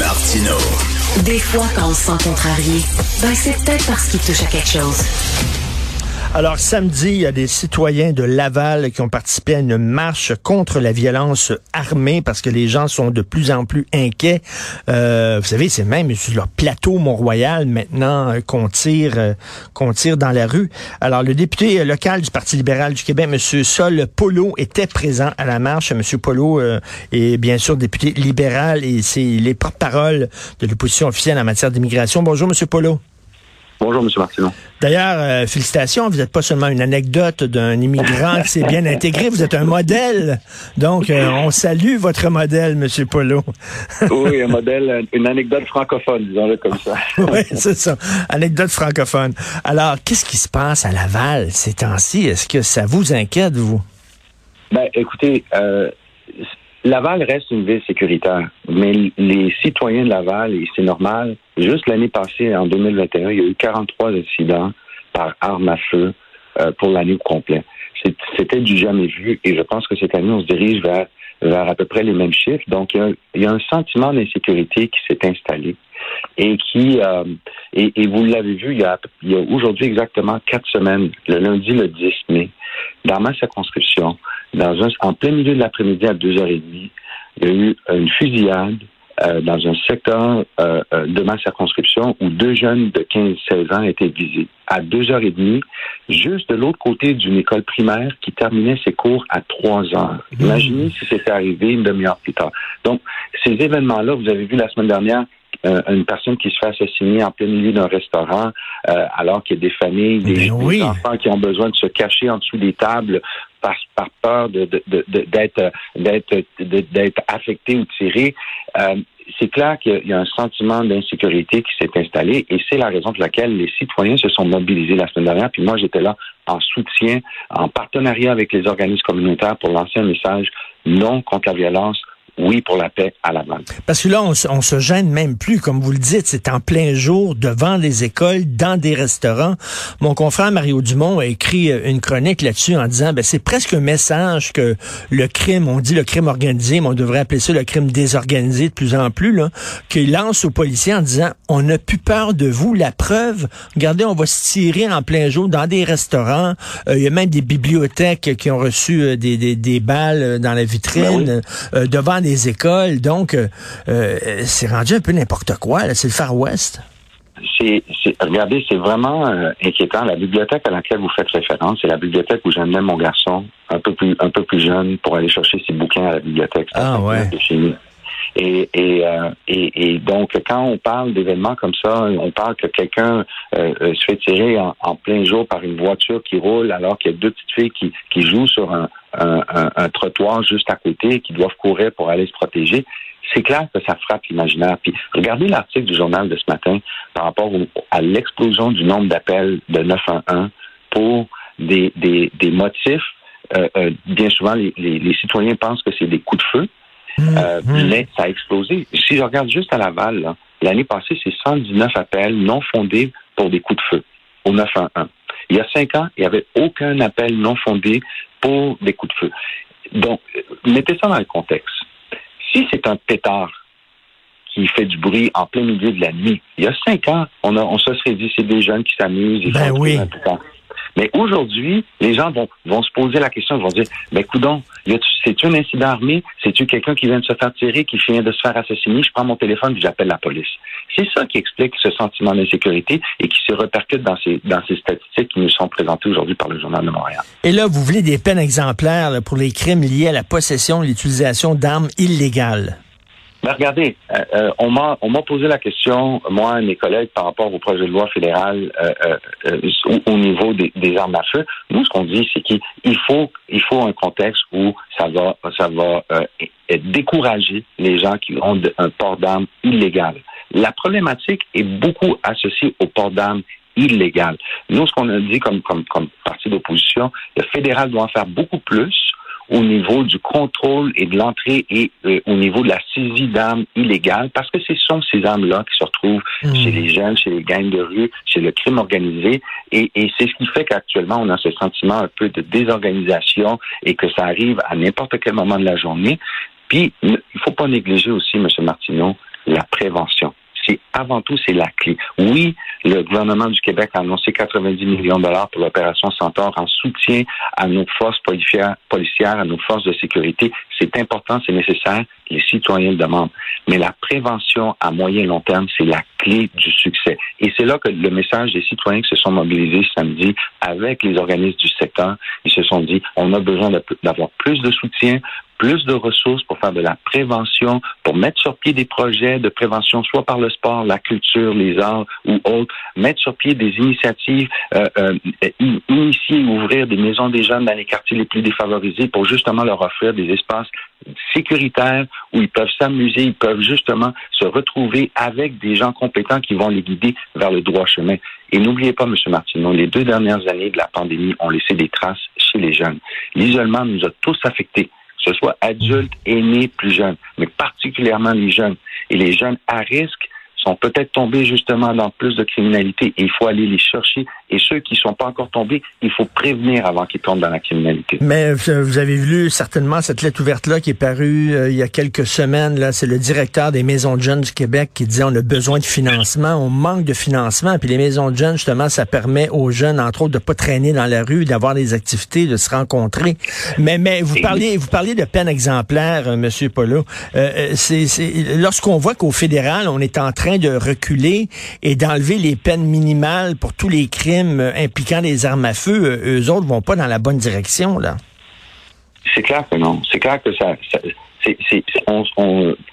Martineau. Des fois, quand on se sent contrarié, c'est peut-être parce qu'il touche à quelque chose. Alors, samedi, il y a des citoyens de Laval qui ont participé à une marche contre la violence armée parce que les gens sont de plus en plus inquiets. Vous savez, c'est même sur leur plateau Mont-Royal maintenant qu'on tire dans la rue. Alors, le député local du Parti libéral du Québec, M. Saul Polo, était présent à la marche. M. Polo est bien sûr député libéral et c'est les porte-parole de l'opposition officielle en matière d'immigration. Bonjour, M. Polo. Bonjour, M. Martineau. D'ailleurs, félicitations, vous n'êtes pas seulement une anecdote d'un immigrant qui s'est bien intégré, vous êtes un modèle. Donc, on salue votre modèle, M. Polo. Oui, un modèle, une anecdote francophone, disons-le comme ça. Oui, c'est ça, anecdote francophone. Alors, qu'est-ce qui se passe à Laval ces temps-ci? Est-ce que ça vous inquiète, vous? Écoutez, Laval reste une ville sécuritaire, mais les citoyens de Laval, et c'est normal, juste l'année passée, en 2021, il y a eu 43 incidents par arme à feu pour l'année au complet. C'était du jamais vu, et je pense que cette année, on se dirige vers à peu près les mêmes chiffres. Donc, il y a un sentiment d'insécurité qui s'est installé et qui, et vous l'avez vu, il y a aujourd'hui exactement 4 semaines, le lundi, le 10 mai, dans ma circonscription, en plein milieu de l'après-midi à 2h30, il y a eu une fusillade dans un secteur de ma circonscription où 2 jeunes de 15-16 ans étaient visés. À 2h30, juste de l'autre côté d'une école primaire qui terminait ses cours à 3h. Imaginez si c'était arrivé une demi-heure plus tard. Donc, ces événements-là, vous avez vu la semaine dernière, une personne qui se fait assassiner en plein milieu d'un restaurant, alors qu'il y a des familles, des enfants qui ont besoin de se cacher en dessous des tables par peur d'être affectés ou tirés. C'est clair qu'il y a un sentiment d'insécurité qui s'est installé et c'est la raison pour laquelle les citoyens se sont mobilisés la semaine dernière. Puis moi, j'étais là en soutien, en partenariat avec les organismes communautaires pour lancer un message non contre la violence, oui pour la paix à Laval. Parce que là, on se gêne même plus, comme vous le dites, c'est en plein jour, devant des écoles, dans des restaurants. Mon confrère Mario Dumont a écrit une chronique là-dessus en disant, c'est presque un message que le crime, on dit le crime organisé, mais on devrait appeler ça le crime désorganisé de plus en plus, là, qu'il lance aux policiers en disant, on n'a plus peur de vous, la preuve, regardez, on va se tirer en plein jour dans des restaurants, il y a même des bibliothèques qui ont reçu des balles dans la vitrine, devant des écoles, donc c'est rendu un peu n'importe quoi, là. C'est le Far West. Regardez, c'est vraiment inquiétant. La bibliothèque à laquelle vous faites référence, c'est la bibliothèque où j'amenais mon garçon un peu plus jeune pour aller chercher ses bouquins à la bibliothèque. Ah ouais. Et donc, quand on parle d'événements comme ça, on parle que quelqu'un se fait tirer en plein jour par une voiture qui roule alors qu'il y a 2 petites filles qui jouent sur un trottoir juste à côté et qui doivent courir pour aller se protéger. C'est clair que ça frappe l'imaginaire. Puis, regardez l'article du journal de ce matin par rapport à l'explosion du nombre d'appels de 911 pour des motifs. Bien souvent, les citoyens pensent que c'est des coups de feu. Mais ça a explosé. Si je regarde juste à Laval, là, l'année passée, c'est 119 appels non fondés pour des coups de feu au 911. Il y a 5 ans, il n'y avait aucun appel non fondé pour des coups de feu. Donc, mettez ça dans le contexte. Si c'est un pétard qui fait du bruit en plein milieu de la nuit, il y a 5 ans, on se serait dit c'est des jeunes qui s'amusent. Oui. Mais aujourd'hui, les gens vont se poser la question, ils vont dire, coudonc, c'est-tu un incident armé? C'est-tu quelqu'un qui vient de se faire tirer, qui vient de se faire assassiner? Je prends mon téléphone et j'appelle la police. C'est ça qui explique ce sentiment d'insécurité et qui se répercute dans ces statistiques qui nous sont présentées aujourd'hui par le Journal de Montréal. Et là, vous voulez des peines exemplaires pour les crimes liés à la possession et l'utilisation d'armes illégales? Regardez, on m'a posé la question, moi et mes collègues, par rapport au projet de loi fédéral au niveau des armes à feu. Nous, ce qu'on dit, c'est qu'il faut un contexte où ça va décourager les gens qui ont un port d'armes illégal. La problématique est beaucoup associée au port d'armes illégal. Nous, ce qu'on a dit comme parti d'opposition, le fédéral doit en faire beaucoup plus au niveau du contrôle et de l'entrée et au niveau de la saisie d'armes illégales, parce que ce sont ces armes-là qui se retrouvent chez les jeunes, chez les gangs de rue, chez le crime organisé, et c'est ce qui fait qu'actuellement, on a ce sentiment un peu de désorganisation et que ça arrive à n'importe quel moment de la journée. Puis, il ne faut pas négliger aussi, M. Martineau, la prévention. C'est avant tout, c'est la clé. Oui, le gouvernement du Québec a annoncé 90 millions de dollars pour l'opération Centaure en soutien à nos forces policières, à nos forces de sécurité. C'est important, c'est nécessaire, les citoyens le demandent. Mais la prévention à moyen et long terme, c'est la clé du succès. Et c'est là que le message des citoyens qui se sont mobilisés samedi avec les organismes du secteur, ils se sont dit, on a besoin d'avoir plus de soutien, plus de ressources pour faire de la prévention, pour mettre sur pied des projets de prévention, soit par le sport, la culture, les arts ou autres, mettre sur pied des initiatives, initier, ouvrir des maisons des jeunes dans les quartiers les plus défavorisés pour justement leur offrir des espaces sécuritaires où ils peuvent s'amuser, ils peuvent justement se retrouver avec des gens compétents qui vont les guider vers le droit chemin. Et n'oubliez pas, M. Martineau, les 2 dernières années de la pandémie ont laissé des traces chez les jeunes. L'isolement nous a tous affectés, que ce soit adultes, aînés, plus jeunes, mais particulièrement les jeunes. Et les jeunes à risque sont peut-être tombés justement dans plus de criminalité et il faut aller les chercher. Et ceux qui ne sont pas encore tombés, il faut prévenir avant qu'ils tombent dans la criminalité. Mais vous avez lu certainement cette lettre ouverte-là qui est parue il y a quelques semaines. Là, c'est le directeur des Maisons de jeunes du Québec qui disait on a besoin de financement, on manque de financement. Puis les Maisons de jeunes, justement, ça permet aux jeunes, entre autres, de ne pas traîner dans la rue, d'avoir des activités, de se rencontrer. Mais vous parliez de peine exemplaire, Monsieur Polo. Lorsqu'on voit qu'au fédéral, on est en train de reculer et d'enlever les peines minimales pour tous les crimes impliquant des armes à feu, eux autres vont pas dans la bonne direction, là. C'est clair que non. C'est clair que on,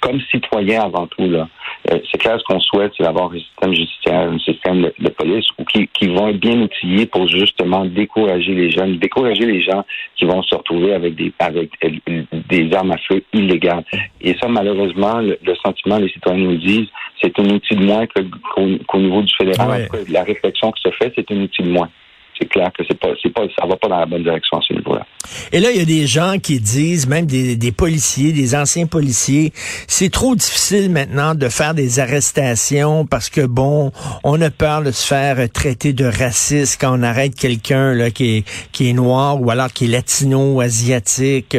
comme citoyen avant tout, là, c'est clair ce qu'on souhaite, c'est d'avoir un système judiciaire, un système de police qui vont être bien outillés pour justement décourager les jeunes, décourager les gens qui vont se retrouver avec des armes à feu illégales. Et ça, malheureusement, le sentiment, les citoyens nous disent, c'est un outil de moins qu'au niveau du fédéral. Ouais. La réflexion qui se fait, c'est un outil de moins. C'est clair que ça va pas dans la bonne direction à ce niveau-là. Et là, il y a des gens qui disent, même des policiers, des anciens policiers, c'est trop difficile maintenant de faire des arrestations parce que bon, on a peur de se faire traiter de raciste quand on arrête quelqu'un là qui est noir ou alors qui est latino ou asiatique.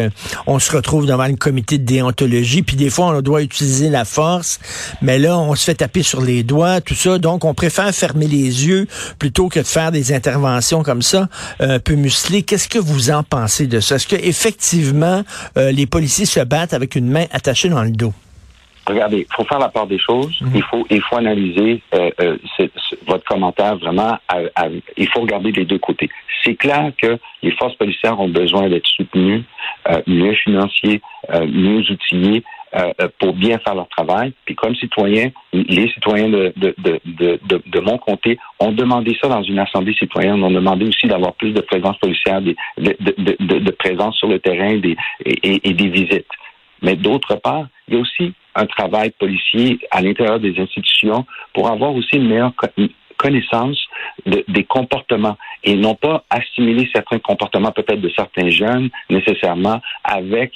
On se retrouve devant le comité de déontologie, puis des fois on doit utiliser la force, mais là on se fait taper sur les doigts, tout ça. Donc on préfère fermer les yeux plutôt que de faire des interventions comme ça, un peu musclé. Qu'est-ce que vous en pensez de ça? Est-ce que effectivement les policiers se battent avec une main attachée dans le dos? Regardez, il faut faire la part des choses. Mmh. Il faut analyser votre commentaire vraiment. Il faut regarder les deux côtés. C'est clair que les forces policières ont besoin d'être soutenues, mieux financées, mieux outillées pour bien faire leur travail. Puis comme citoyens, les citoyens de mon comté ont demandé ça dans une assemblée citoyenne. On a demandé aussi d'avoir plus de présence policière, de présence sur le terrain et des visites. Mais d'autre part, il y a aussi un travail policier à l'intérieur des institutions pour avoir aussi une meilleure connaissance des comportements et non pas assimiler certains comportements peut-être de certains jeunes nécessairement avec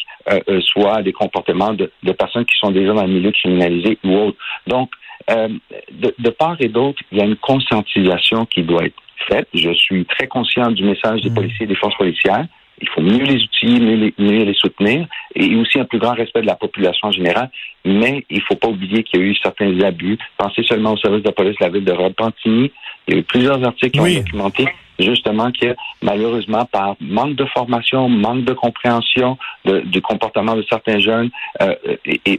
soit des comportements de personnes qui sont déjà dans le milieu criminalisé ou autre. Donc, de part et d'autre, il y a une conscientisation qui doit être faite. Je suis très conscient du message des policiers et des forces policières. Il faut mieux les outiller, mieux les soutenir et aussi un plus grand respect de la population en général. Mais il ne faut pas oublier qu'il y a eu certains abus. Pensez seulement au service de la police de la ville de Repentigny. Il y a eu plusieurs articles qui ont documenté justement que malheureusement par manque de formation, manque de compréhension du comportement de certains jeunes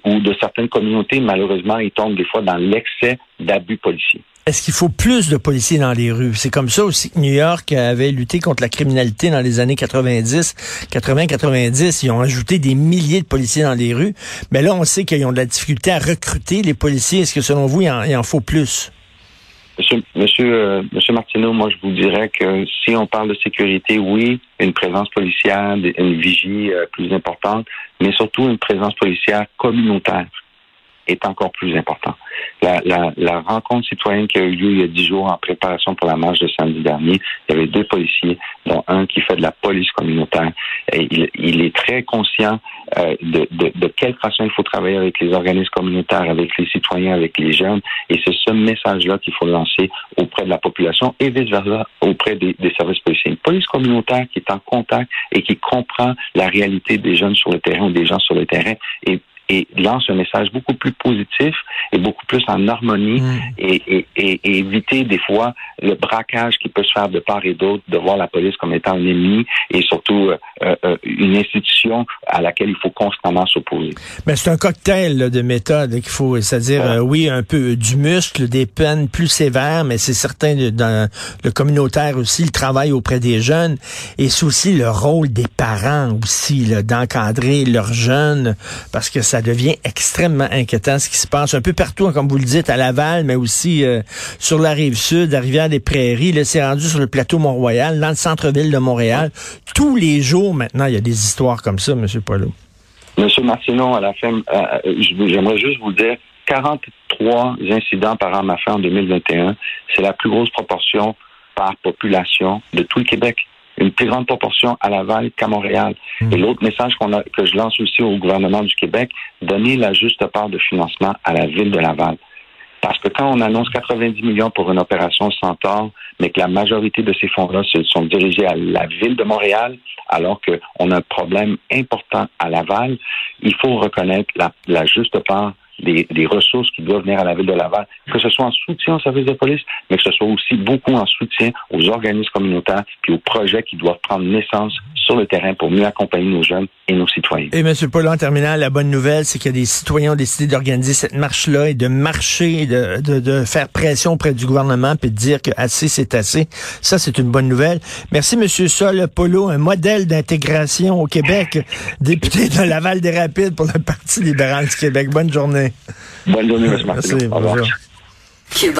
ou de certaines communautés, malheureusement, ils tombent des fois dans l'excès d'abus policiers. Est-ce qu'il faut plus de policiers dans les rues? C'est comme ça aussi que New York avait lutté contre la criminalité dans les années 80-90. Ils ont ajouté des milliers de policiers dans les rues. Mais là, on sait qu'ils ont de la difficulté à recruter les policiers. Est-ce que, selon vous, il en faut plus? Monsieur Martineau, moi, je vous dirais que si on parle de sécurité, oui, une présence policière, une vigie plus importante, mais surtout une présence policière communautaire est encore plus important. La rencontre citoyenne qui a eu lieu il y a 10 jours en préparation pour la marche de samedi dernier, il y avait 2 policiers, dont un qui fait de la police communautaire. Et il est très conscient de quelle façon il faut travailler avec les organismes communautaires, avec les citoyens, avec les jeunes. Et c'est ce message-là qu'il faut lancer auprès de la population et vice-versa auprès des services policiers. Une police communautaire qui est en contact et qui comprend la réalité des jeunes sur le terrain ou des gens sur le terrain et et lance un message beaucoup plus positif et beaucoup plus en harmonie et éviter des fois le braquage qui peut se faire de part et d'autre, de voir la police comme étant un ennemi et surtout une institution à laquelle il faut constamment s'opposer. Mais c'est un cocktail là, de méthodes qu'il faut, c'est-à-dire oui, un peu du muscle, des peines plus sévères, mais c'est certain dans le communautaire aussi, le travail auprès des jeunes et c'est aussi le rôle des parents aussi là, d'encadrer leurs jeunes parce que ça devient extrêmement inquiétant ce qui se passe un peu partout, comme vous le dites, à Laval, mais aussi sur la Rive-Sud, à Rivière des Prairies. Là, c'est rendu sur le plateau Mont-Royal, dans le centre-ville de Montréal. Tous les jours, maintenant, il y a des histoires comme ça, M. Polo. M. Martineau, à la fin, j'aimerais juste vous dire, 43 incidents par arme à feu en 2021, c'est la plus grosse proportion par population de tout le Québec. Une plus grande proportion à Laval qu'à Montréal. Et l'autre message que je lance aussi au gouvernement du Québec, donner la juste part de financement à la ville de Laval. Parce que quand on annonce 90 millions pour une opération Centaure, mais que la majorité de ces fonds-là sont dirigés à la ville de Montréal, alors qu'on a un problème important à Laval, il faut reconnaître la juste part des ressources qui doivent venir à la ville de Laval, que ce soit en soutien aux services de police, mais que ce soit aussi beaucoup en soutien aux organismes communautaires puis aux projets qui doivent prendre naissance sur le terrain pour mieux accompagner nos jeunes et nos citoyens. Et M. Polo, en terminant, la bonne nouvelle, c'est que des citoyens ont décidé d'organiser cette marche-là et de marcher, de faire pression auprès du gouvernement puis de dire que assez, c'est assez. Ça, c'est une bonne nouvelle. Merci, M. Saul Polo, un modèle d'intégration au Québec, député de Laval-des-Rapides pour le Parti libéral du Québec. Bonne journée. Bonne journée, M. Martineau. Merci, bonjour.